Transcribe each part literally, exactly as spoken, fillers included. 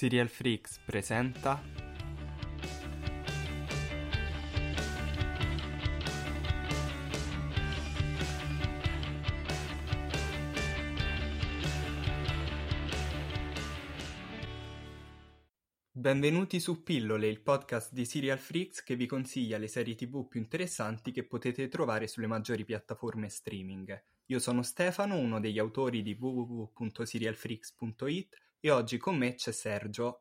Serial Freaks presenta Benvenuti su Pillole, il podcast di Serial Freaks che vi consiglia le serie tv più interessanti che potete trovare sulle maggiori piattaforme streaming. Io sono Stefano, uno degli autori di w w w punto serial freaks punto i t e oggi con me c'è Sergio.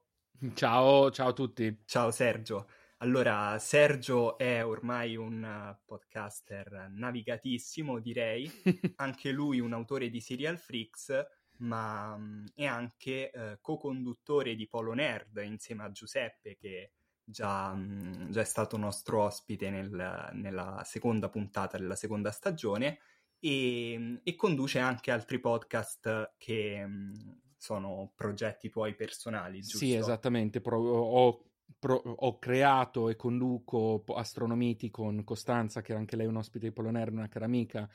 Ciao, ciao a tutti. Ciao Sergio. Allora, Sergio è ormai un podcaster navigatissimo, direi, anche lui un autore di Serial Freaks, ma è anche eh, co-conduttore di Polo Nerd insieme a Giuseppe, che già, mh, già è stato nostro ospite nel, nella seconda puntata della seconda stagione e, e conduce anche altri podcast che... Mh, sono progetti tuoi personali, giusto? Sì, esattamente. Pro- ho, pro- ho creato e conduco Astronomiti con Costanza, che era anche lei un ospite di Polonair, una cara amica,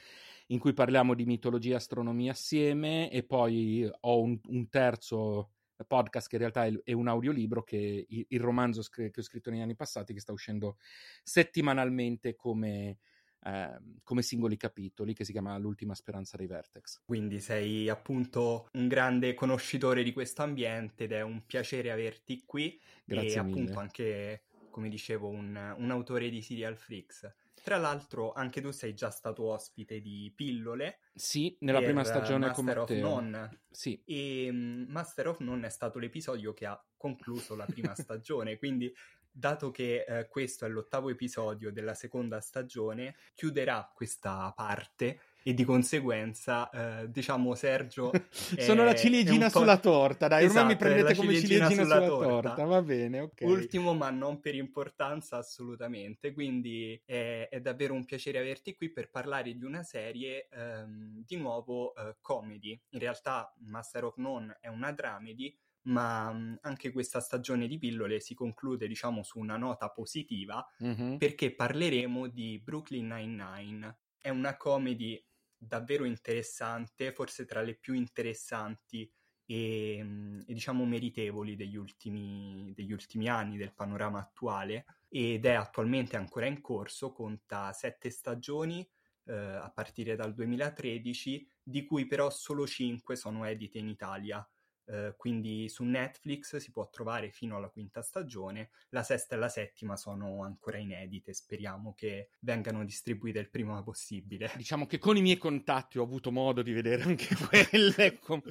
in cui parliamo di mitologia e astronomia assieme, e poi ho un, un terzo podcast che in realtà è, è un audiolibro, che il, il romanzo scr- che ho scritto negli anni passati, che sta uscendo settimanalmente come... Uh, come singoli capitoli, che si chiama L'Ultima Speranza dei Vertex. Quindi sei appunto un grande conoscitore di questo ambiente ed è un piacere averti qui. Grazie e mille. Appunto anche, come dicevo, un, un autore di Serial Freaks. Tra l'altro anche tu sei già stato ospite di Pillole. Sì, nella prima stagione come Master of None. Sì. E um, Master of None è stato l'episodio che ha concluso la prima stagione, quindi... Dato che eh, questo è l'ottavo episodio della seconda stagione, chiuderà questa parte e di conseguenza, eh, diciamo, Sergio... Sono è, la ciliegina sulla torta, dai, esatto, ormai mi prendete come ciliegina, ciliegina sulla, sulla torta. torta, va bene, ok. Ultimo, ma non per importanza assolutamente, quindi è, è davvero un piacere averti qui per parlare di una serie ehm, di nuovo eh, comedy. In realtà Master of None è una dramedy, ma anche questa stagione di Pillole si conclude, diciamo, su una nota positiva, mm-hmm. perché parleremo di Brooklyn Nine-Nine. È una comedy davvero interessante, forse tra le più interessanti e, e diciamo meritevoli degli ultimi, degli ultimi anni del panorama attuale, ed è attualmente ancora in corso, conta sette stagioni eh, a partire dal duemilatredici, di cui però solo cinque sono edite in Italia. Uh, quindi su Netflix si può trovare fino alla quinta stagione, la sesta e la settima sono ancora inedite, speriamo che vengano distribuite il prima possibile. Diciamo che con i miei contatti ho avuto modo di vedere anche quelle, con...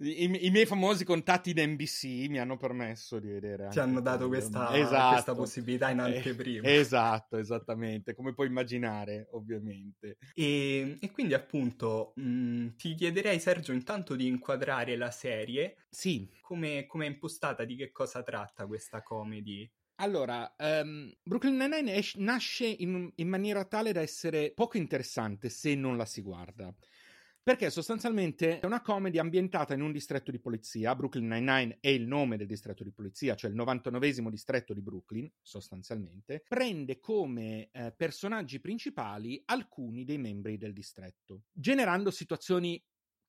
I, i miei famosi contatti in N B C mi hanno permesso di vedere. Ci hanno dato questa, esatto. questa possibilità in anteprima. Eh, esatto, esattamente, come puoi immaginare ovviamente. E, e quindi appunto mh, ti chiederei, Sergio, intanto di inquadrare la serie. Sì. Come, come è impostata, di che cosa tratta questa comedy? Allora, um, Brooklyn Nine-Nine es- nasce in, in maniera tale da essere poco interessante se non la si guarda, perché sostanzialmente è una comedy ambientata in un distretto di polizia. Brooklyn Nine-Nine è il nome del distretto di polizia, cioè il novantanovesimo distretto di Brooklyn, sostanzialmente. Prende come eh, personaggi principali alcuni dei membri del distretto, generando situazioni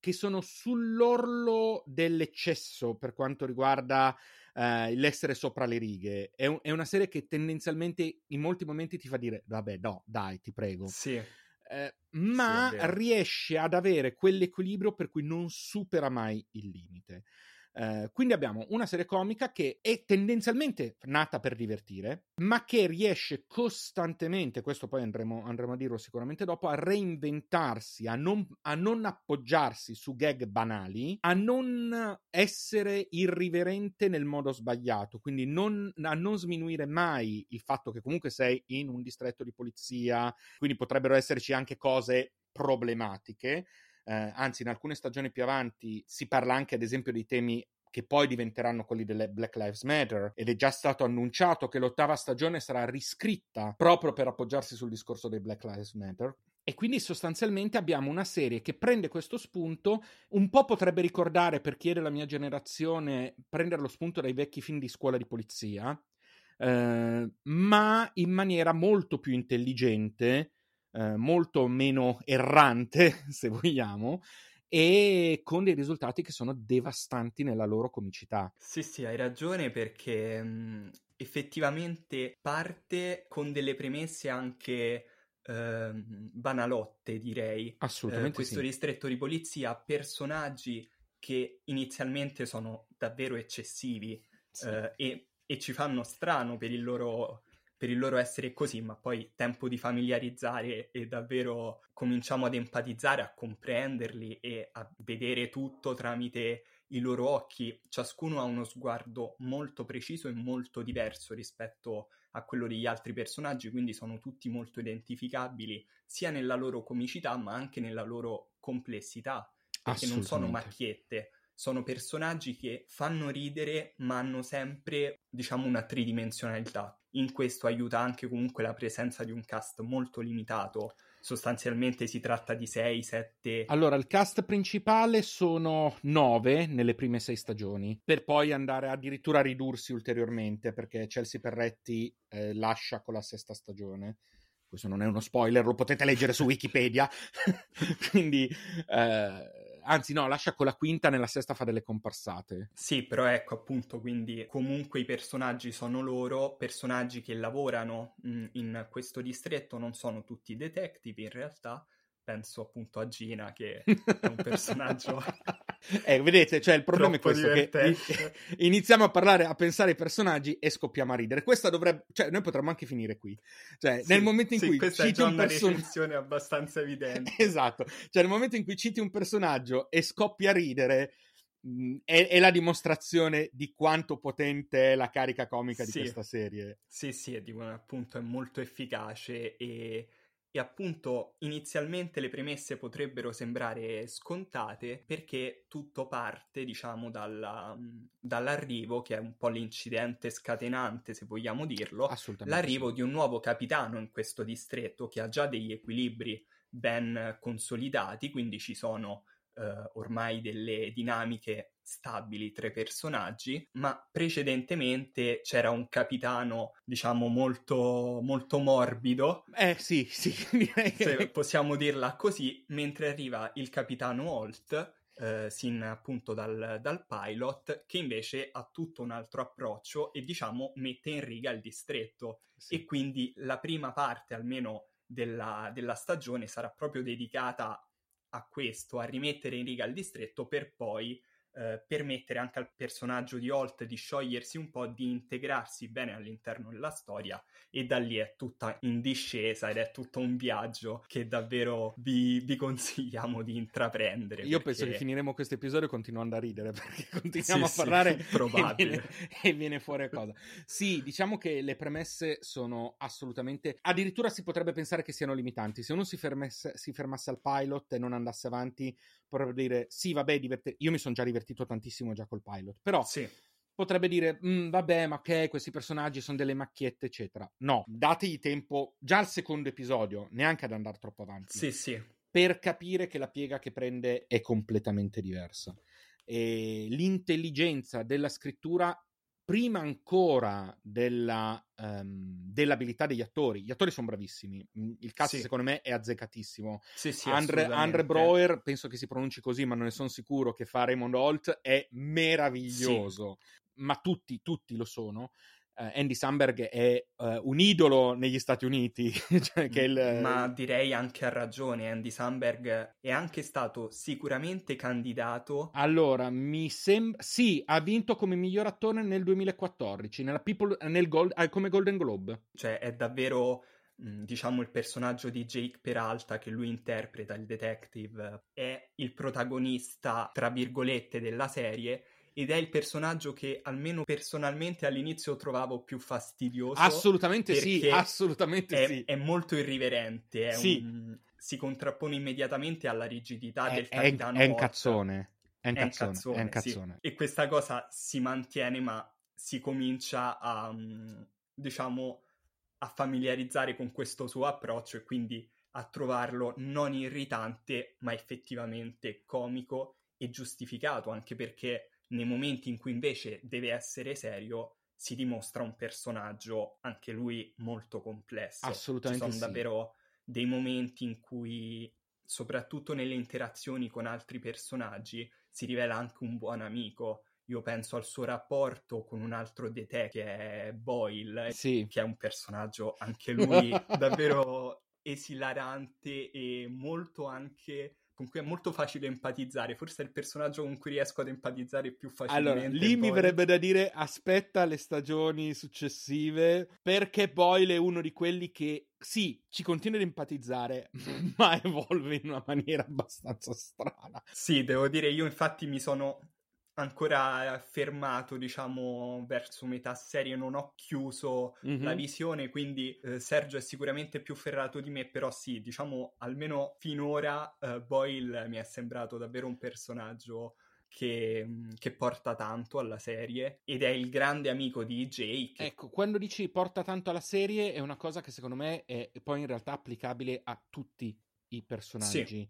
che sono sull'orlo dell'eccesso per quanto riguarda eh, l'essere sopra le righe. È, un, è una serie che tendenzialmente in molti momenti ti fa dire vabbè, no, dai, ti prego. Sì. Eh, ma sì, riesce ad avere quell'equilibrio per cui non supera mai il limite. Eh, quindi abbiamo una serie comica che è tendenzialmente nata per divertire, ma che riesce costantemente, questo poi andremo, andremo a dirlo sicuramente dopo, a reinventarsi, a non, a non appoggiarsi su gag banali, a non essere irriverente nel modo sbagliato, quindi non, a non sminuire mai il fatto che comunque sei in un distretto di polizia, quindi potrebbero esserci anche cose problematiche. Uh, anzi, in alcune stagioni più avanti si parla anche, ad esempio, dei temi che poi diventeranno quelli delle Black Lives Matter, ed è già stato annunciato che l'ottava stagione sarà riscritta proprio per appoggiarsi sul discorso dei Black Lives Matter. E quindi sostanzialmente abbiamo una serie che prende questo spunto, un po' potrebbe ricordare, per chi è della mia generazione, prendere lo spunto dai vecchi film di scuola di polizia, uh, ma in maniera molto più intelligente, molto meno errante, se vogliamo, e con dei risultati che sono devastanti nella loro comicità. Sì, sì, hai ragione, perché mh, effettivamente parte con delle premesse anche eh, banalotte, direi. Assolutamente eh, questo sì. Distretto di polizia, personaggi che inizialmente sono davvero eccessivi, sì. eh, e, e ci fanno strano per il loro... per il loro essere così, ma poi tempo di familiarizzare e davvero cominciamo ad empatizzare, a comprenderli e a vedere tutto tramite i loro occhi. Ciascuno ha uno sguardo molto preciso e molto diverso rispetto a quello degli altri personaggi, quindi sono tutti molto identificabili sia nella loro comicità ma anche nella loro complessità, perché non sono macchiette. Sono personaggi che fanno ridere, ma hanno sempre, diciamo, una tridimensionalità. In questo aiuta anche comunque la presenza di un cast molto limitato. Sostanzialmente si tratta di sei sette... Allora, il cast principale sono nove nelle prime sei stagioni, per poi andare addirittura a ridursi ulteriormente, perché Chelsea Perretti eh, lascia con la sesta stagione. Questo non è uno spoiler, lo potete leggere su Wikipedia. Quindi... Eh... Anzi no, lascia con la quinta, nella sesta fa delle comparsate. Sì, però ecco appunto, quindi comunque i personaggi sono loro, personaggi che lavorano mh, in questo distretto, non sono tutti detective in realtà, penso appunto a Gina che è un personaggio... eh, vedete, cioè il problema è questo, divertente. Che iniziamo a parlare, a pensare ai personaggi e scoppiamo a ridere. Questa dovrebbe, cioè noi potremmo anche finire qui, cioè sì, nel momento in sì, cui questa citi è già una un person... recensione abbastanza evidente. Esatto, cioè nel momento in cui citi un personaggio e scoppi a ridere mh, è, è la dimostrazione di quanto potente è la carica comica sì. di questa serie. Sì, sì, dicono appunto è molto efficace e... E appunto inizialmente le premesse potrebbero sembrare scontate perché tutto parte, diciamo, dalla, dall'arrivo, che è un po' l'incidente scatenante, se vogliamo dirlo, l'arrivo di un nuovo capitano in questo distretto che ha già degli equilibri ben consolidati, quindi ci sono eh, ormai delle dinamiche stabili tra i personaggi, ma precedentemente c'era un capitano, diciamo, molto molto morbido, eh sì sì se possiamo dirla così, mentre arriva il capitano Holt eh, sin appunto dal, dal pilot, che invece ha tutto un altro approccio e diciamo mette in riga il distretto sì. E quindi la prima parte almeno della, della stagione sarà proprio dedicata a questo, a rimettere in riga il distretto per poi Uh, permettere anche al personaggio di Holt di sciogliersi un po', di integrarsi bene all'interno della storia, e da lì è tutta in discesa ed è tutto un viaggio che davvero vi, vi consigliamo di intraprendere. Io perché... penso che finiremo questo episodio continuando a ridere, perché continuiamo sì, a parlare sì, probabile. E, viene, e viene fuori a cosa. Sì, diciamo che le premesse sono assolutamente, addirittura si potrebbe pensare che siano limitanti. Se uno si fermasse, si fermasse al pilot e non andasse avanti, proprio dire sì vabbè diverte... io mi sono già divertito tantissimo già col pilot, però sì. potrebbe dire vabbè ma ok, questi personaggi sono delle macchiette eccetera. No, dategli tempo già al secondo episodio, neanche ad andare troppo avanti, sì, sì. per capire che la piega che prende è completamente diversa, e l'intelligenza della scrittura prima ancora della, um, dell'abilità degli attori. Gli attori sono bravissimi, il cast sì. secondo me è azzeccatissimo. Sì, sì, Andre, Andre Breuer, penso che si pronunci così, ma non ne sono sicuro, che fa Raymond Holt, è meraviglioso. Sì. Ma tutti, tutti lo sono. Uh, Andy Samberg è uh, un idolo negli Stati Uniti. Cioè che il... Ma direi anche a ragione, Andy Samberg è anche stato sicuramente candidato. Allora, mi sembra... Sì, ha vinto come miglior attore nel duemilaquattordici, nella People... nel Gold... eh, come Golden Globe. Cioè è davvero, diciamo, il personaggio di Jake Peralta che lui interpreta, il detective, è il protagonista, tra virgolette, della serie... Ed è il personaggio che almeno personalmente all'inizio trovavo più fastidioso. Assolutamente sì, assolutamente è, sì. È molto irriverente, è sì. un, si contrappone immediatamente alla rigidità è, del capitano. È, è un cazzone, è un cazzone, è un cazzone, è un cazzone. Sì. E questa cosa si mantiene, ma si comincia a, diciamo, a familiarizzare con questo suo approccio e quindi a trovarlo non irritante, ma effettivamente comico e giustificato, anche perché... nei momenti in cui invece deve essere serio si dimostra un personaggio anche lui molto complesso. Assolutamente. Ci sono sì. davvero dei momenti in cui soprattutto nelle interazioni con altri personaggi, si rivela anche un buon amico. Io penso al suo rapporto con un altro detective che è Boyle, sì. che è un personaggio anche lui davvero esilarante e molto anche... con cui è molto facile empatizzare, forse è il personaggio con cui riesco ad empatizzare più facilmente. Allora, lì Boyle. Mi verrebbe da dire aspetta le stagioni successive, perché Boyle è uno di quelli che sì, ci continua ad empatizzare, ma evolve in una maniera abbastanza strana. Sì, devo dire, io infatti mi sono ancora fermato, diciamo, verso metà serie, non ho chiuso mm-hmm. la visione, quindi eh, Sergio è sicuramente più ferrato di me, però sì, diciamo, almeno finora eh, Boyle mi è sembrato davvero un personaggio che, che porta tanto alla serie ed è il grande amico di Jake. Ecco, quando dici porta tanto alla serie è una cosa che secondo me è poi in realtà applicabile a tutti i personaggi. Sì.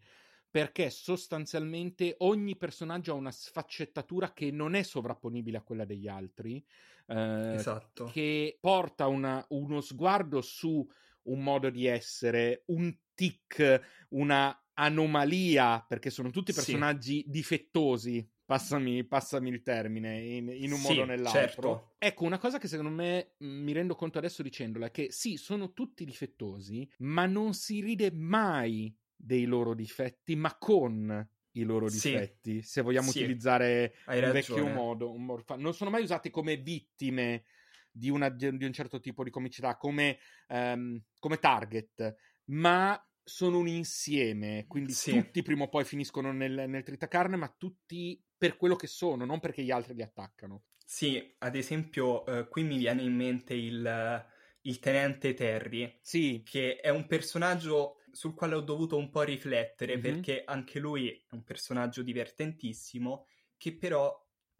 Perché sostanzialmente ogni personaggio ha una sfaccettatura che non è sovrapponibile a quella degli altri, eh, esatto. che porta una, uno sguardo su un modo di essere, un tic, una anomalia, perché sono tutti personaggi sì. difettosi, passami, passami il termine, in, in un sì, modo o nell'altro. Certo. Ecco, una cosa che secondo me mi rendo conto adesso dicendola è che sì, sono tutti difettosi, ma non si ride mai dei loro difetti, ma con i loro difetti, sì, se vogliamo sì, utilizzare un ragione. vecchio modo. Un morfa- non sono mai usati come vittime di, una, di un certo tipo di comicità, come, um, come target, ma sono un insieme, quindi sì. tutti prima o poi finiscono nel, nel tritacarne, ma tutti per quello che sono, non perché gli altri li attaccano. Sì, ad esempio, eh, qui mi viene in mente il, il tenente Terry, sì. che è un personaggio... sul quale ho dovuto un po' riflettere, mm-hmm. perché anche lui è un personaggio divertentissimo, che però,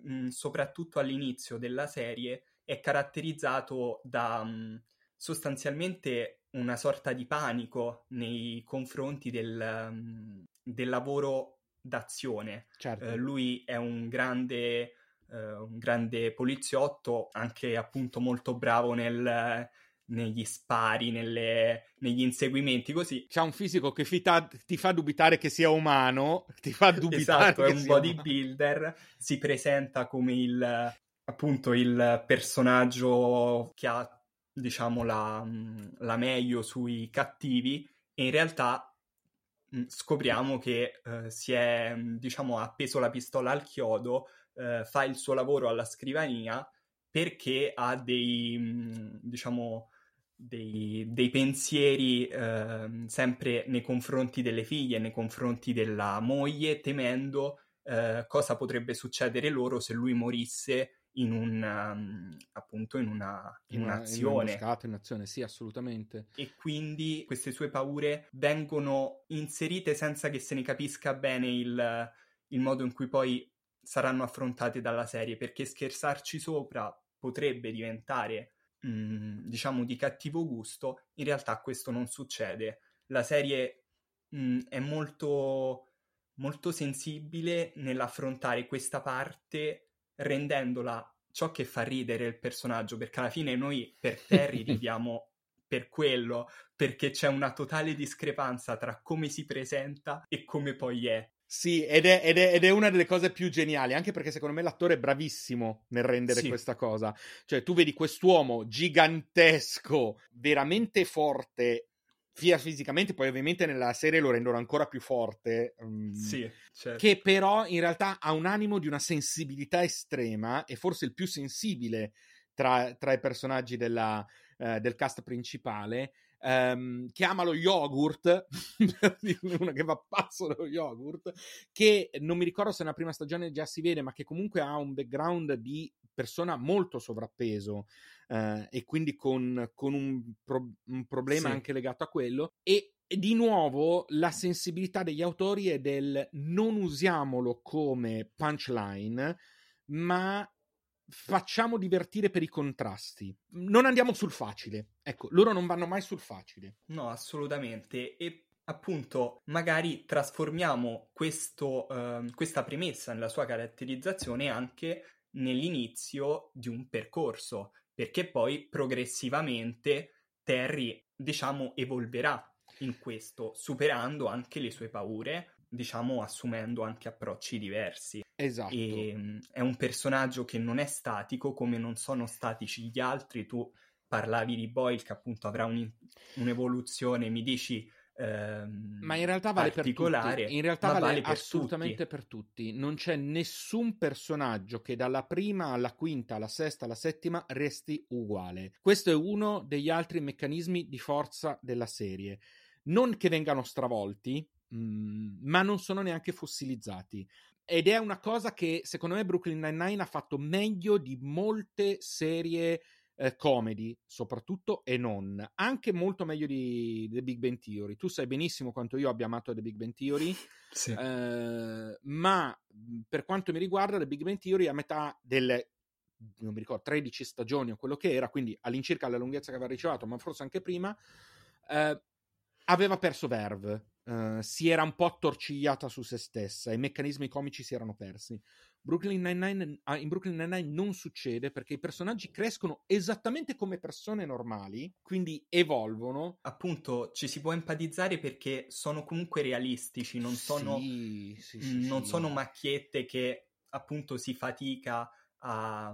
mh, soprattutto all'inizio della serie, è caratterizzato da mh, sostanzialmente una sorta di panico nei confronti del, mh, del lavoro d'azione. Certo. Eh, lui è un grande, eh, un grande poliziotto, anche appunto molto bravo nel... negli spari, nelle, negli inseguimenti, così. C'ha un fisico che fita, ti fa dubitare che sia umano, ti fa dubitare esatto, che sia umano. È un bodybuilder, si presenta come il appunto il personaggio che ha, diciamo, la, la meglio sui cattivi, e in realtà scopriamo che eh, si è, diciamo, appeso la pistola al chiodo, eh, fa il suo lavoro alla scrivania perché ha dei, diciamo... Dei, dei pensieri eh, sempre nei confronti delle figlie, nei confronti della moglie, temendo eh, cosa potrebbe succedere loro se lui morisse in un appunto in una in, in un'azione in, un in un'azione sì, assolutamente. E quindi queste sue paure vengono inserite senza che se ne capisca bene il, il modo in cui poi saranno affrontate dalla serie, perché scherzarci sopra potrebbe diventare diciamo di cattivo gusto. In realtà questo non succede. La serie mh, è molto molto sensibile nell'affrontare questa parte, rendendola ciò che fa ridere il personaggio, perché alla fine noi per Terry ridiamo per quello, perché c'è una totale discrepanza tra come si presenta e come poi è. Sì, ed è, ed, è, ed è una delle cose più geniali, anche perché secondo me l'attore è bravissimo nel rendere sì. questa cosa. Cioè, tu vedi quest'uomo gigantesco, veramente forte, sia fisicamente, poi ovviamente nella serie lo rendono ancora più forte, um, sì, certo. che però in realtà ha un animo di una sensibilità estrema, e forse il più sensibile tra, tra i personaggi della, uh, del cast principale. Um, chiamalo yogurt uno che va pazzo dello yogurt, che non mi ricordo se nella prima stagione già si vede, ma che comunque ha un background di persona molto sovrappeso uh, e quindi con, con un, pro- un problema sì. anche legato a quello. E di nuovo la sensibilità degli autori è del non usiamolo come punchline, ma facciamo divertire per i contrasti, non andiamo sul facile. Ecco, loro non vanno mai sul facile. No, assolutamente. E appunto magari trasformiamo questo, eh, questa premessa nella sua caratterizzazione anche nell'inizio di un percorso, perché poi progressivamente Terry, diciamo, evolverà in questo, superando anche le sue paure, diciamo assumendo anche approcci diversi. Esatto. E, è un personaggio che non è statico, come non sono statici gli altri. Tu parlavi di Boyle, che appunto avrà un, un'evoluzione, mi dici... Ehm, ma in realtà vale per tutti, in realtà vale, vale per assolutamente tutti. per tutti, non c'è nessun personaggio che dalla prima alla quinta, alla sesta, alla settima resti uguale. Questo è uno degli altri meccanismi di forza della serie, non che vengano stravolti, mh, ma non sono neanche fossilizzati, ed è una cosa che secondo me Brooklyn Nine-Nine ha fatto meglio di molte serie Eh, comedy, soprattutto, e non, anche molto meglio di The Big Bang Theory. Tu sai benissimo quanto io abbia amato The Big Bang Theory, sì. eh, ma per quanto mi riguarda The Big Bang Theory a metà delle, non mi ricordo, tredici stagioni o quello che era, quindi all'incirca la lunghezza che aveva ricevuto, ma forse anche prima, eh, aveva perso verve, eh, si era un po' attorcigliata su se stessa, i meccanismi comici si erano persi. Brooklyn Nine-Nine, in Brooklyn Nine-Nine non succede, perché i personaggi crescono esattamente come persone normali, quindi evolvono. Appunto, ci si può empatizzare perché sono comunque realistici, non sono, sì, sì, sì, non sì. sono macchiette che appunto si fatica a,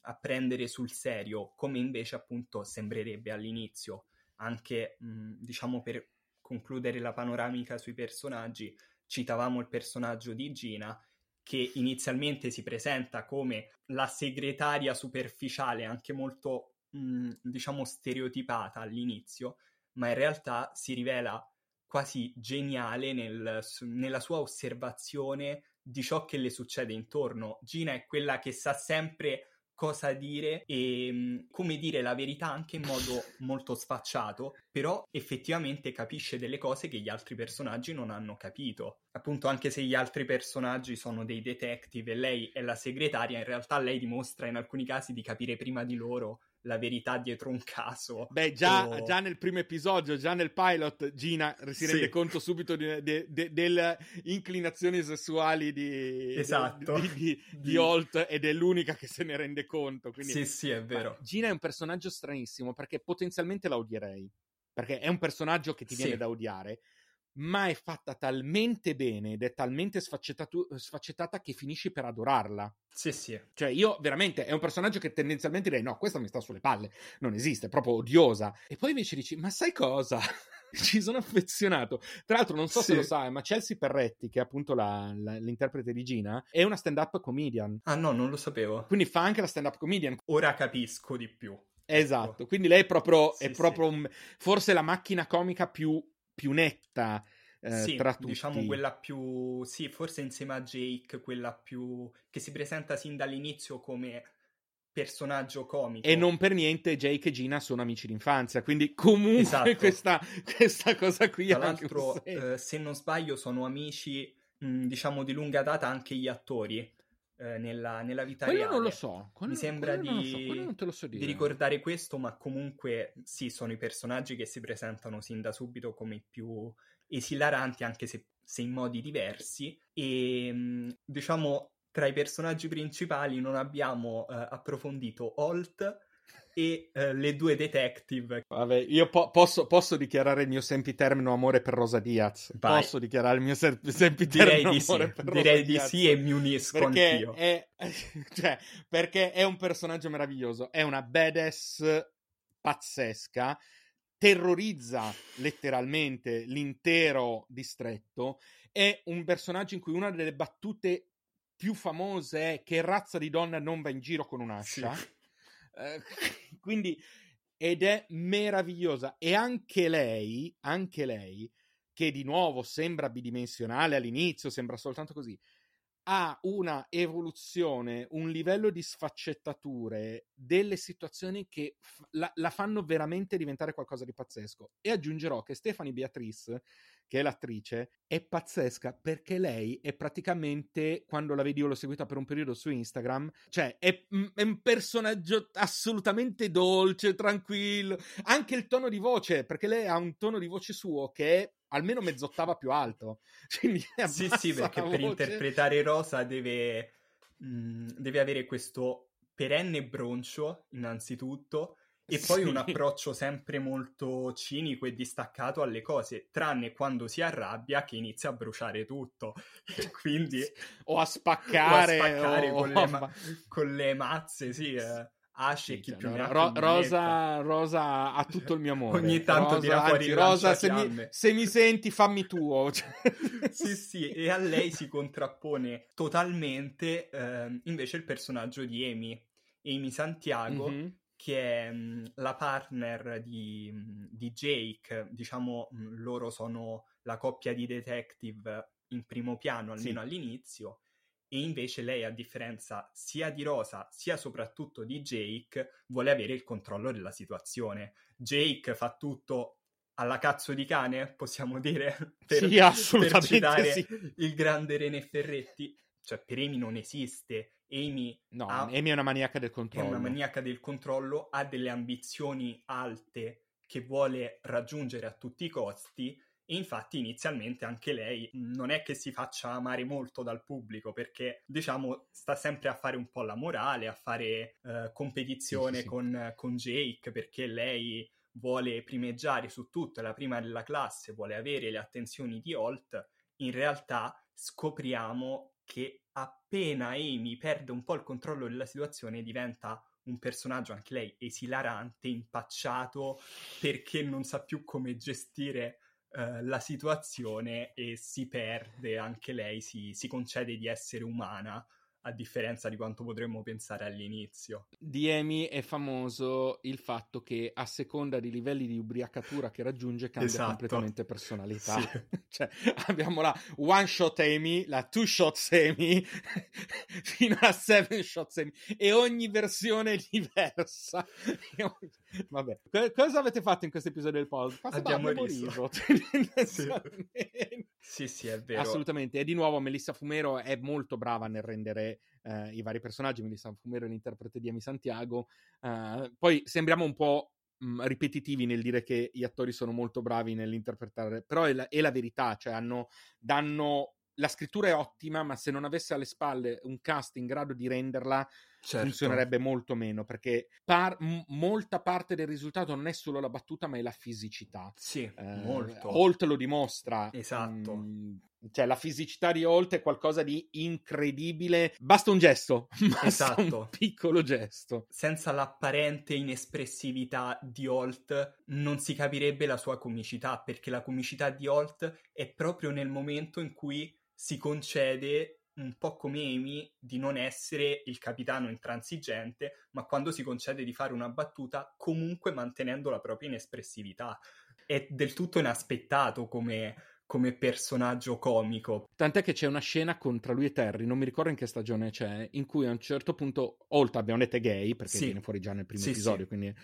a prendere sul serio, come invece appunto sembrerebbe all'inizio. Anche, diciamo, per concludere la panoramica sui personaggi, citavamo il personaggio di Gina, che inizialmente si presenta come la segretaria superficiale, anche molto, mh, diciamo, stereotipata all'inizio, ma in realtà si rivela quasi geniale nel, nella sua osservazione di ciò che le succede intorno. Gina è quella che sa sempre cosa dire e mh, come dire la verità, anche in modo molto sfacciato, però effettivamente capisce delle cose che gli altri personaggi non hanno capito. Appunto, anche se gli altri personaggi sono dei detective e lei è la segretaria, in realtà lei dimostra in alcuni casi di capire prima di loro la verità dietro un caso. Beh, già, o... già nel primo episodio, già nel pilot, Gina si rende sì. conto subito di, de, de, delle inclinazioni sessuali di, esatto. de, di, di, di, di Holt, ed è l'unica che se ne rende conto. Quindi, sì, sì, è vero. Gina è un personaggio stranissimo, perché potenzialmente la odierei, perché è un personaggio che ti viene sì. da odiare, ma è fatta talmente bene ed è talmente sfaccettatu- sfaccettata che finisci per adorarla. Sì, sì. Cioè, io veramente, è un personaggio che tendenzialmente direi, no, questa mi sta sulle palle, non esiste, è proprio odiosa. E poi invece dici, ma sai cosa? Ci sono affezionato. Tra l'altro, non so sì. se lo sai, ma Chelsea Perretti, che è appunto la, la, l'interprete di Gina, è una stand-up comedian. Ah no, non lo sapevo. Quindi fa anche la stand-up comedian. Ora capisco di più. Esatto, quindi lei è proprio, sì, è proprio sì. un, forse la macchina comica più... più netta eh, sì, tra tutti. Diciamo quella più, sì, forse insieme a Jake, quella più che si presenta sin dall'inizio come personaggio comico. E non per niente Jake e Gina sono amici d'infanzia, quindi comunque esatto. questa, questa cosa qui tra ha l'altro, anche un eh, se non sbaglio sono amici mh, diciamo di lunga data anche gli attori eh, nella, nella vita quello reale. Quello non lo so. Quello, mi sembra di, non so. Non te lo so dire. Di ricordare questo, ma comunque sì, sono i personaggi che si presentano sin da subito come i più esilaranti, anche se, se in modi diversi. E diciamo, tra i personaggi principali non abbiamo eh, approfondito Holt e eh, le due detective. Vabbè, io po- posso, posso dichiarare il mio sempiterno amore per Rosa Diaz. Vai. Posso dichiarare il mio sem- sempiterno di amore sì. per Rosa Direi Diaz. Direi di sì e mi unisco perché anch'io. È, cioè, perché è un personaggio meraviglioso, è una badass pazzesca, terrorizza letteralmente l'intero distretto, è un personaggio in cui una delle battute più famose è che razza di donna non va in giro con un'ascia. Sì. Quindi, ed è meravigliosa. E anche lei, anche lei, che di nuovo sembra bidimensionale all'inizio, sembra soltanto così, ha una evoluzione, un livello di sfaccettature delle situazioni che f- la, la fanno veramente diventare qualcosa di pazzesco. E aggiungerò che Stephanie Beatrice, che è l'attrice, è pazzesca, perché lei è praticamente, quando la vedi, io l'ho seguita per un periodo su Instagram, cioè è, è un personaggio assolutamente dolce, tranquillo, anche il tono di voce, perché lei ha un tono di voce suo che è almeno mezz'ottava più alto. Quindi sì, sì, perché per interpretare Rosa deve, mh, deve avere questo perenne broncio, innanzitutto, e sì. poi un approccio sempre molto cinico e distaccato alle cose, tranne quando si arrabbia che inizia a bruciare tutto, quindi o a spaccare, o a spaccare o... con, le ma- con le mazze, sì, eh. Asce, sì, chi più no, ro- Rosa, Rosa ha tutto il mio amore. Ogni tanto Rosa, tira fuori anzi, Rosa, se mi, se mi senti fammi tuo. Sì, sì, e a lei si contrappone totalmente eh, invece il personaggio di Amy, Amy Santiago, mm-hmm. che è mh, la partner di, di Jake, diciamo mh, loro sono la coppia di detective in primo piano, almeno sì. all'inizio. E invece lei, a differenza sia di Rosa, sia soprattutto di Jake, vuole avere il controllo della situazione. Jake fa tutto alla cazzo di cane, possiamo dire, per, sì, assolutamente per citare sì. il grande René Ferretti. Cioè, per Amy non esiste. Amy, no, ha, Amy è una maniaca del controllo. È una maniaca del controllo, ha delle ambizioni alte che vuole raggiungere a tutti i costi. E infatti inizialmente anche lei non è che si faccia amare molto dal pubblico, perché diciamo sta sempre a fare un po' la morale, a fare eh, competizione sì, sì. Con, con Jake, perché lei vuole primeggiare su tutto, è la prima della classe, vuole avere le attenzioni di Holt. In realtà scopriamo che appena Amy perde un po' il controllo della situazione diventa un personaggio anche lei esilarante, impacciato, perché non sa più come gestire la situazione e si perde anche lei, si, si concede di essere umana, a differenza di quanto potremmo pensare all'inizio. Di Amy è famoso il fatto che a seconda dei livelli di ubriacatura che raggiunge cambia esatto. completamente personalità sì. Cioè abbiamo la one shot Amy, la two shot Amy fino alla seven shot Amy, e ogni versione è diversa. Vabbè, C- cosa avete fatto in questo episodio del podcast? Abbiamo riso. Sì. Sì, sì, è vero. Assolutamente. E di nuovo Melissa Fumero è molto brava nel rendere uh, i vari personaggi. Melissa Fumero è l'interprete di Amy Santiago. Uh, poi sembriamo un po' mh, ripetitivi nel dire che gli attori sono molto bravi nell'interpretare, però è la, è la verità, cioè hanno danno la scrittura è ottima, ma se non avesse alle spalle un cast in grado di renderla certo. funzionerebbe molto meno, perché par- m- molta parte del risultato non è solo la battuta, ma è la fisicità. Sì, eh, molto. Holt lo dimostra. Esatto. Mm, cioè la fisicità di Holt è qualcosa di incredibile. Basta un gesto, basta esatto. un piccolo gesto. Senza l'apparente inespressività di Holt non si capirebbe la sua comicità, perché la comicità di Holt è proprio nel momento in cui si concede, un po' come Amy, di non essere il capitano intransigente, ma quando si concede di fare una battuta comunque mantenendo la propria inespressività. È del tutto inaspettato come, come personaggio comico. Tant'è che c'è una scena con tra lui e Terry, non mi ricordo in che stagione c'è, in cui a un certo punto Holt, abbiamo detto, è gay, perché sì. viene fuori già nel primo sì, episodio, sì. quindi...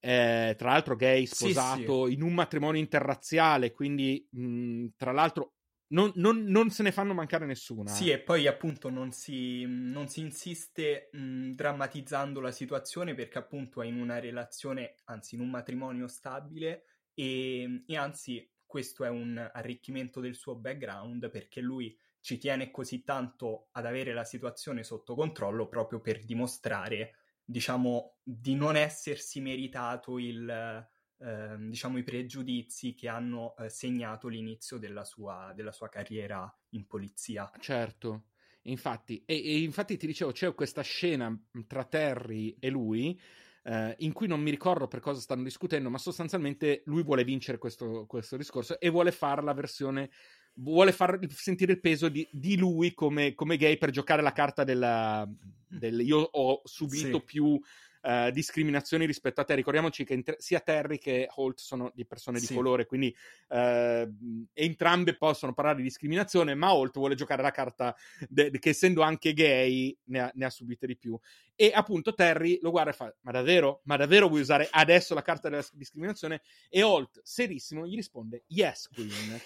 Eh, tra l'altro gay, sposato, sì, sì. in un matrimonio interrazziale, quindi mh, tra l'altro... Non, non, non se ne fanno mancare nessuna. Sì, e poi appunto non si, non si insiste mh, drammatizzando la situazione, perché appunto è in una relazione, anzi in un matrimonio stabile, e, e anzi questo è un arricchimento del suo background, perché lui ci tiene così tanto ad avere la situazione sotto controllo proprio per dimostrare, diciamo, di non essersi meritato il... Eh, diciamo i pregiudizi che hanno eh, segnato l'inizio della sua, della sua carriera in polizia. Certo, infatti, e, e infatti ti dicevo, c'è questa scena tra Terry e lui eh, in cui non mi ricordo per cosa stanno discutendo, ma sostanzialmente lui vuole vincere questo, questo discorso e vuole fare la versione, vuole far sentire il peso di, di lui come, come gay, per giocare la carta della, del io ho subito sì. più Uh, discriminazioni rispetto a te. Ricordiamoci che inter- sia Terry che Holt sono di persone sì. di colore, quindi uh, entrambe possono parlare di discriminazione, ma Holt vuole giocare la carta de- de- che essendo anche gay ne ha, ne ha subite di più, e appunto Terry lo guarda e fa ma davvero? ma davvero vuoi usare adesso la carta della discriminazione? E Holt, serissimo, gli risponde yes queen,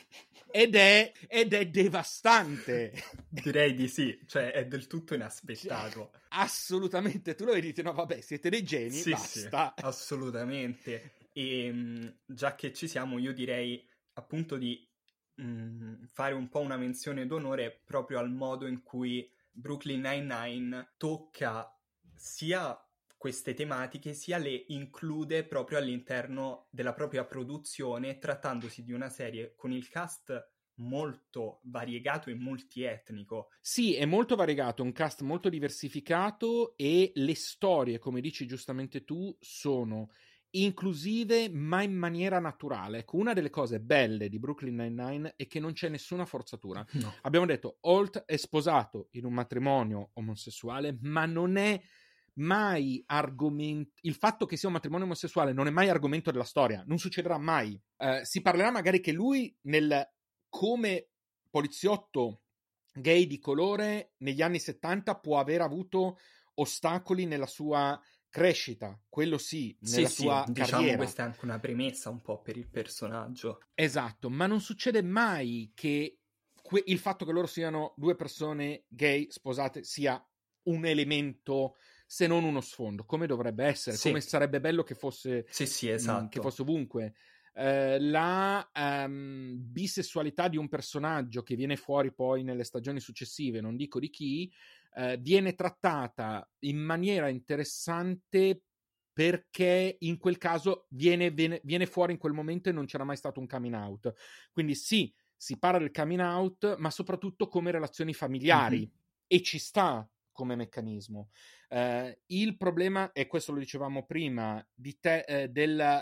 ed è ed è devastante. Direi di sì, cioè è del tutto inaspettato, cioè, assolutamente. Tu lo vedi, no vabbè, siete dei geni, sì, basta. Sì, assolutamente. E mh, già che ci siamo, io direi appunto di mh, fare un po' una menzione d'onore proprio al modo in cui Brooklyn Nine-Nine tocca sia queste tematiche, sia le include proprio all'interno della propria produzione, trattandosi di una serie con il cast molto variegato e multietnico. Sì, è molto variegato, un cast molto diversificato, e le storie, come dici giustamente tu, sono inclusive ma in maniera naturale. Ecco, una delle cose belle di Brooklyn Nine-Nine è che non c'è nessuna forzatura. No. Abbiamo detto, Holt è sposato in un matrimonio omosessuale, ma non è mai argomento, il fatto che sia un matrimonio omosessuale non è mai argomento della storia, non succederà mai. Eh, si parlerà magari che lui nel come poliziotto gay di colore negli anni settanta può aver avuto ostacoli nella sua crescita, quello sì, nella sì, sua sì, carriera. Diciamo, questa è anche una premessa un po' per il personaggio. Esatto, ma non succede mai che que- il fatto che loro siano due persone gay sposate sia un elemento, se non uno sfondo, come dovrebbe essere, sì. Come sarebbe bello che fosse, sì, sì, esatto. mh, che fosse ovunque. Eh, la um, bisessualità di un personaggio che viene fuori poi nelle stagioni successive, non dico di chi, eh, viene trattata in maniera interessante, perché in quel caso viene, viene, viene fuori in quel momento e non c'era mai stato un coming out. Quindi sì, si parla del coming out, ma soprattutto come relazioni familiari, mm-hmm. e ci sta come meccanismo. Eh, il problema, e questo lo dicevamo prima, di te, eh, del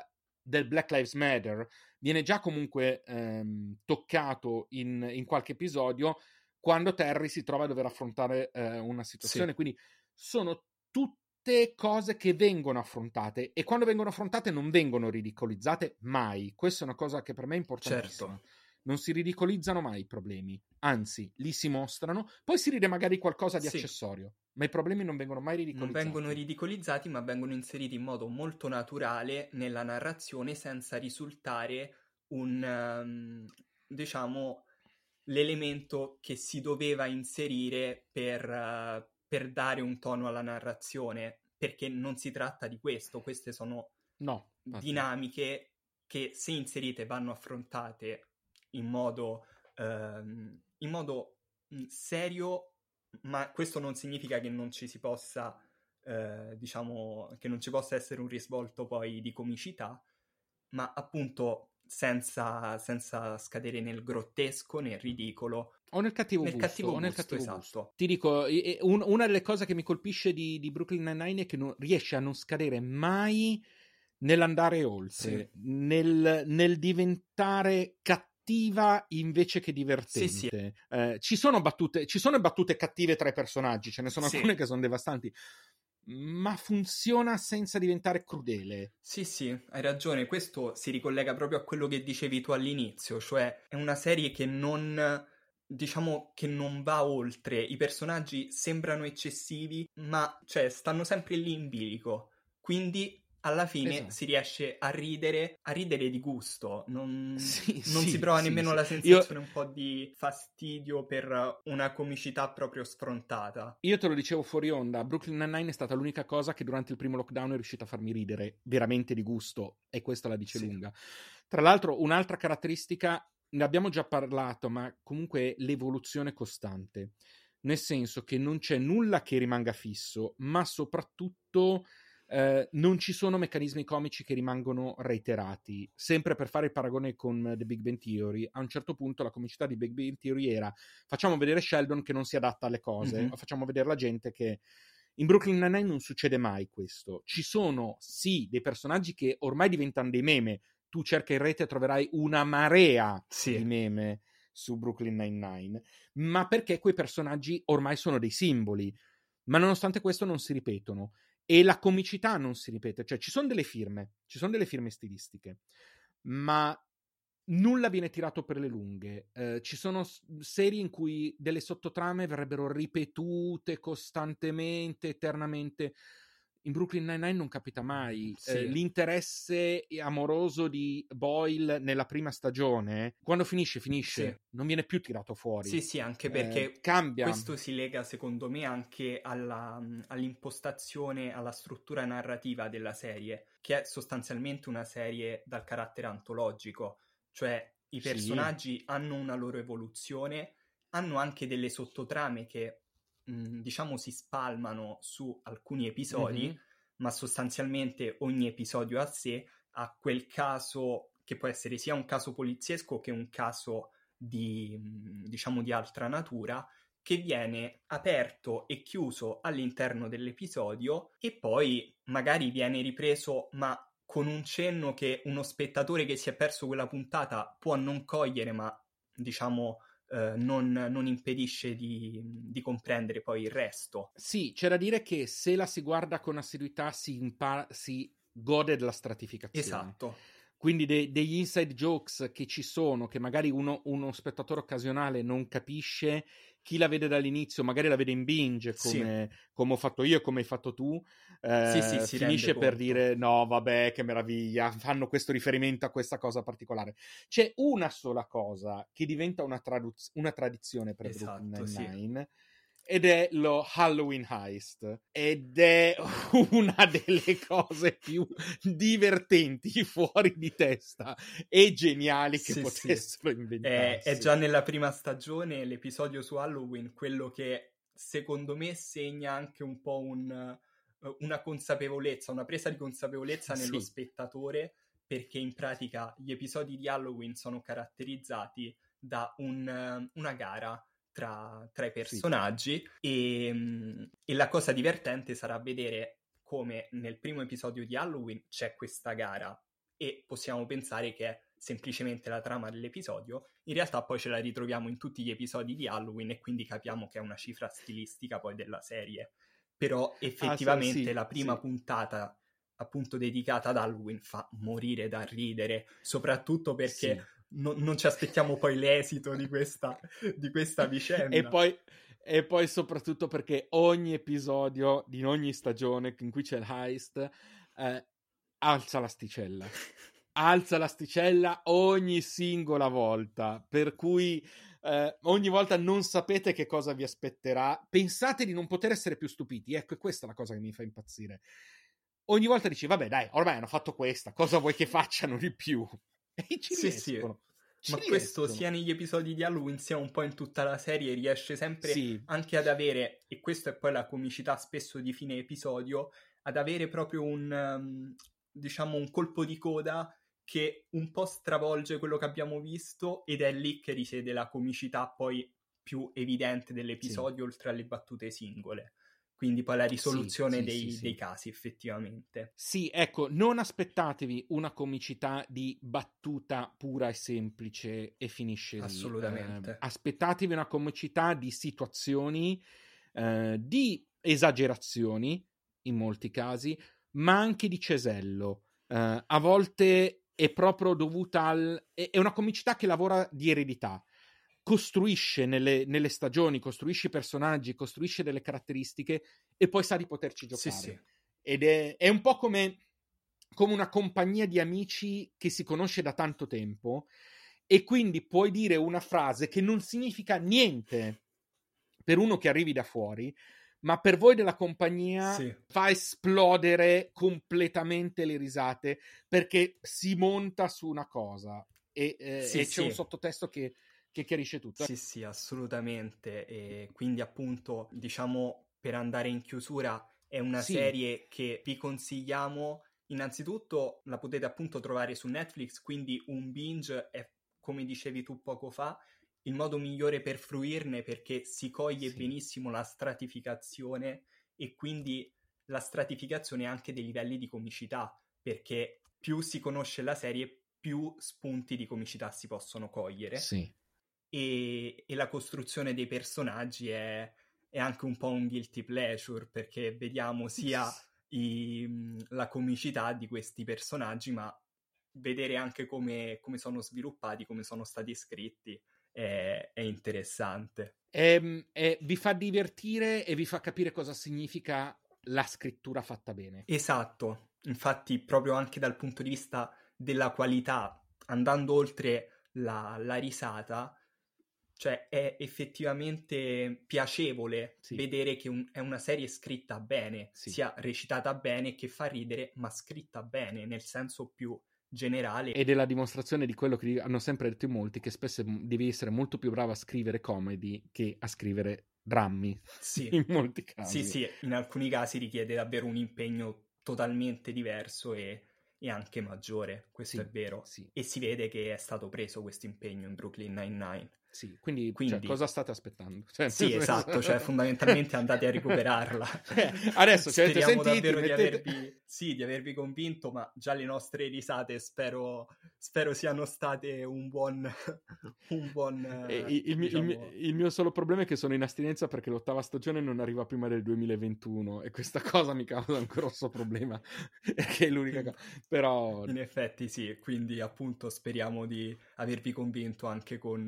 del Black Lives Matter viene già comunque ehm, toccato in, in qualche episodio, quando Terry si trova a dover affrontare eh, una situazione, sì. Quindi sono tutte cose che vengono affrontate, e quando vengono affrontate non vengono ridicolizzate mai. Questa è una cosa che per me è importantissima, certo. Non si ridicolizzano mai i problemi, anzi li si mostrano, poi si ride magari qualcosa di sì. accessorio, ma i problemi non vengono mai ridicolizzati. Non vengono ridicolizzati, ma vengono inseriti in modo molto naturale nella narrazione, senza risultare un, diciamo, l'elemento che si doveva inserire per, per dare un tono alla narrazione, perché non si tratta di questo. Queste sono no, dinamiche che, se inserite, vanno affrontate in modo, ehm, in modo serio. Ma questo non significa che non ci si possa, eh, diciamo, che non ci possa essere un risvolto poi di comicità, ma appunto senza, senza scadere nel grottesco, nel ridicolo. O nel cattivo nel gusto. Cattivo o gusto, nel cattivo esatto. gusto. Ti dico, un, una delle cose che mi colpisce di, di Brooklyn Nine-Nine è che non, riesce a non scadere mai nell'andare oltre, sì. nel, nel diventare cattivo. Invece che divertente, sì, sì. Eh, ci sono battute, ci sono battute cattive tra i personaggi, ce ne sono sì. alcune che sono devastanti, ma funziona senza diventare crudele. Sì, sì, hai ragione. Questo si ricollega proprio a quello che dicevi tu all'inizio, cioè è una serie che non, diciamo, che non va oltre. I personaggi sembrano eccessivi, ma cioè stanno sempre lì in bilico, quindi alla fine esatto. si riesce a ridere, a ridere di gusto, non, sì, non sì, si prova sì, nemmeno sì. la sensazione io... un po' di fastidio per una comicità proprio sfrontata. Io te lo dicevo fuori onda, Brooklyn Nine-Nine è stata l'unica cosa che durante il primo lockdown è riuscita a farmi ridere veramente di gusto, e questa la dice sì. lunga. Tra l'altro, un'altra caratteristica, ne abbiamo già parlato, ma comunque l'evoluzione costante, nel senso che non c'è nulla che rimanga fisso, ma soprattutto Uh, non ci sono meccanismi comici che rimangono reiterati. Sempre per fare il paragone con The Big Bang Theory, a un certo punto la comicità di Big Bang Theory era: facciamo vedere Sheldon che non si adatta alle cose, mm-hmm. o facciamo vedere la gente che... In Brooklyn Nine-Nine non succede mai questo. Ci sono sì dei personaggi che ormai diventano dei meme. Tu cerca in rete e troverai una marea sì. di meme su Brooklyn Nine-Nine, ma perché quei personaggi ormai sono dei simboli, ma nonostante questo non si ripetono. E la comicità non si ripete, cioè ci sono delle firme, ci sono delle firme stilistiche, ma nulla viene tirato per le lunghe. Eh, ci sono serie in cui delle sottotrame verrebbero ripetute costantemente, eternamente. In Brooklyn Nine-Nine non capita mai. Sì. Eh, l'interesse amoroso di Boyle nella prima stagione, quando finisce, finisce. Sì. Non viene più tirato fuori. Sì, sì, anche perché eh, cambia. Questo si lega, secondo me, anche alla, all'impostazione, alla struttura narrativa della serie, che è sostanzialmente una serie dal carattere antologico. Cioè, i personaggi sì. hanno una loro evoluzione, hanno anche delle sottotrame che, diciamo, si spalmano su alcuni episodi, mm-hmm. ma sostanzialmente ogni episodio a sé ha quel caso che può essere sia un caso poliziesco che un caso di, diciamo, di altra natura, che viene aperto e chiuso all'interno dell'episodio e poi magari viene ripreso, ma con un cenno che uno spettatore che si è perso quella puntata può non cogliere, ma diciamo eh, non, non impedisce di, di comprendere poi il resto. Sì, c'è da dire che se la si guarda con assiduità si, impara, si gode della stratificazione. Esatto. Quindi de- degli inside jokes che ci sono, che magari uno, uno spettatore occasionale non capisce, chi la vede dall'inizio magari la vede in binge, come, sì. come ho fatto io e come hai fatto tu, eh, sì, sì, si finisce per dire no vabbè che meraviglia, fanno questo riferimento a questa cosa particolare. C'è una sola cosa che diventa una, traduz- una tradizione per esatto, Brooklyn Nine-Nine, sì. Ed è lo Halloween Heist, ed è una delle cose più divertenti, fuori di testa e geniali che sì, potessero sì. inventarsi. È, è già nella prima stagione l'episodio su Halloween, quello che secondo me segna anche un po' un, una consapevolezza, una presa di consapevolezza nello sì. spettatore, perché in pratica gli episodi di Halloween sono caratterizzati da un, una gara Tra, tra i personaggi sì. e, e la cosa divertente sarà vedere come nel primo episodio di Halloween c'è questa gara e possiamo pensare che è semplicemente la trama dell'episodio, in realtà poi ce la ritroviamo in tutti gli episodi di Halloween e quindi capiamo che è una cifra stilistica poi della serie, però effettivamente ah, sì, la prima sì. puntata appunto dedicata ad Halloween fa morire da ridere, soprattutto perché sì. No, non ci aspettiamo poi l'esito di questa, di questa vicenda. E poi, e poi soprattutto perché ogni episodio di ogni stagione in cui c'è il heist eh, alza l'asticella. Alza l'asticella ogni singola volta, per cui eh, ogni volta non sapete che cosa vi aspetterà. Pensate di non poter essere più stupiti. Ecco, questa è la cosa che mi fa impazzire. Ogni volta dici, vabbè dai, ormai hanno fatto questa, cosa vuoi che facciano di più? E ci sì, sì. Ci ma riescono. Questo sia negli episodi di Halloween sia un po' in tutta la serie riesce sempre sì. anche ad avere, e questa è poi la comicità spesso di fine episodio, ad avere proprio un, diciamo, un colpo di coda che un po' stravolge quello che abbiamo visto, ed è lì che risiede la comicità poi più evidente dell'episodio, sì. oltre alle battute singole. Quindi poi la risoluzione sì, sì, dei, sì, sì. dei casi, effettivamente. Sì, ecco, non aspettatevi una comicità di battuta pura e semplice e finisce lì. Assolutamente. Eh, aspettatevi una comicità di situazioni, eh, di esagerazioni, in molti casi, ma anche di cesello. Eh, a volte è proprio dovuta al... è una comicità che lavora di eredità. Costruisce nelle, nelle stagioni, costruisce i personaggi, costruisce delle caratteristiche e poi sa di poterci giocare. Sì, sì. Ed è, è un po' come, come una compagnia di amici che si conosce da tanto tempo e quindi puoi dire una frase che non significa niente per uno che arrivi da fuori, ma per voi della compagnia sì. fa esplodere completamente le risate perché si monta su una cosa e, eh, sì, e c'è sì. un sottotesto che... che chiarisce tutto. Sì, sì, assolutamente. E quindi appunto, diciamo, per andare in chiusura, è una sì. serie che vi consigliamo. Innanzitutto la potete appunto trovare su Netflix, quindi un binge è, come dicevi tu poco fa, il modo migliore per fruirne, perché si coglie sì. benissimo la stratificazione e quindi la stratificazione anche dei livelli di comicità, perché più si conosce la serie, più spunti di comicità si possono cogliere. Sì. E, e la costruzione dei personaggi è, è anche un po' un guilty pleasure, perché vediamo sia i, la comicità di questi personaggi, ma vedere anche come, come sono sviluppati, come sono stati scritti è, è interessante. E, e vi fa divertire e vi fa capire cosa significa la scrittura fatta bene. Esatto, infatti proprio anche dal punto di vista della qualità, andando oltre la, la risata... Cioè è effettivamente piacevole sì. vedere che un, è una serie scritta bene, sì. sia recitata bene, che fa ridere, ma scritta bene nel senso più generale. Ed è la dimostrazione di quello che hanno sempre detto in molti, che spesso devi essere molto più bravo a scrivere comedy che a scrivere drammi, sì. in molti casi. Sì, sì, in alcuni casi richiede davvero un impegno totalmente diverso e, e anche maggiore, questo sì, è vero, sì. E si vede che è stato preso questo impegno in Brooklyn Nine-Nine. Sì, quindi, quindi... Cioè, cosa state aspettando? Cioè, sì, esatto, cioè fondamentalmente andate a recupererla. Eh, adesso ci avete speriamo sentiti, davvero mettete... di avervi, sì, di avervi convinto, ma già le nostre risate spero, spero siano state un buon... un buon eh, il, diciamo... il, il mio solo problema è che sono in astinenza perché l'ottava stagione non arriva prima del duemilaventuno e questa cosa mi causa un grosso problema, che è l'unica cosa. Però... In effetti sì, quindi appunto speriamo di avervi convinto anche con...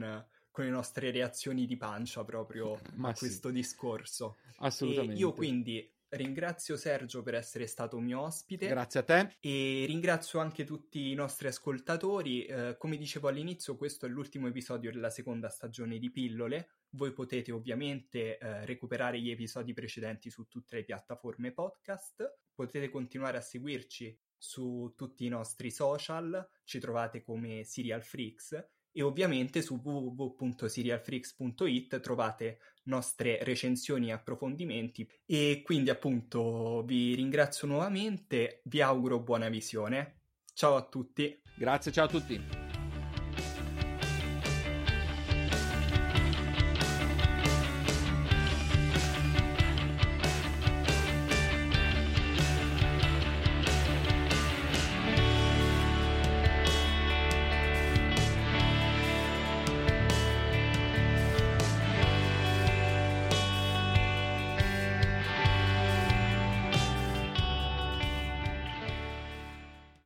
con le nostre reazioni di pancia proprio Ma a sì. questo discorso. Assolutamente. E io quindi ringrazio Sergio per essere stato mio ospite. Grazie a te. E ringrazio anche tutti i nostri ascoltatori. Eh, come dicevo all'inizio, questo è l'ultimo episodio della seconda stagione di Pillole. Voi potete ovviamente eh, recuperare gli episodi precedenti su tutte le piattaforme podcast. Potete continuare a seguirci su tutti i nostri social. Ci trovate come Serial Freaks. E ovviamente su w w w punto serial freaks punto i t trovate nostre recensioni e approfondimenti. E quindi appunto vi ringrazio nuovamente, vi auguro buona visione. Ciao a tutti. Grazie, ciao a tutti.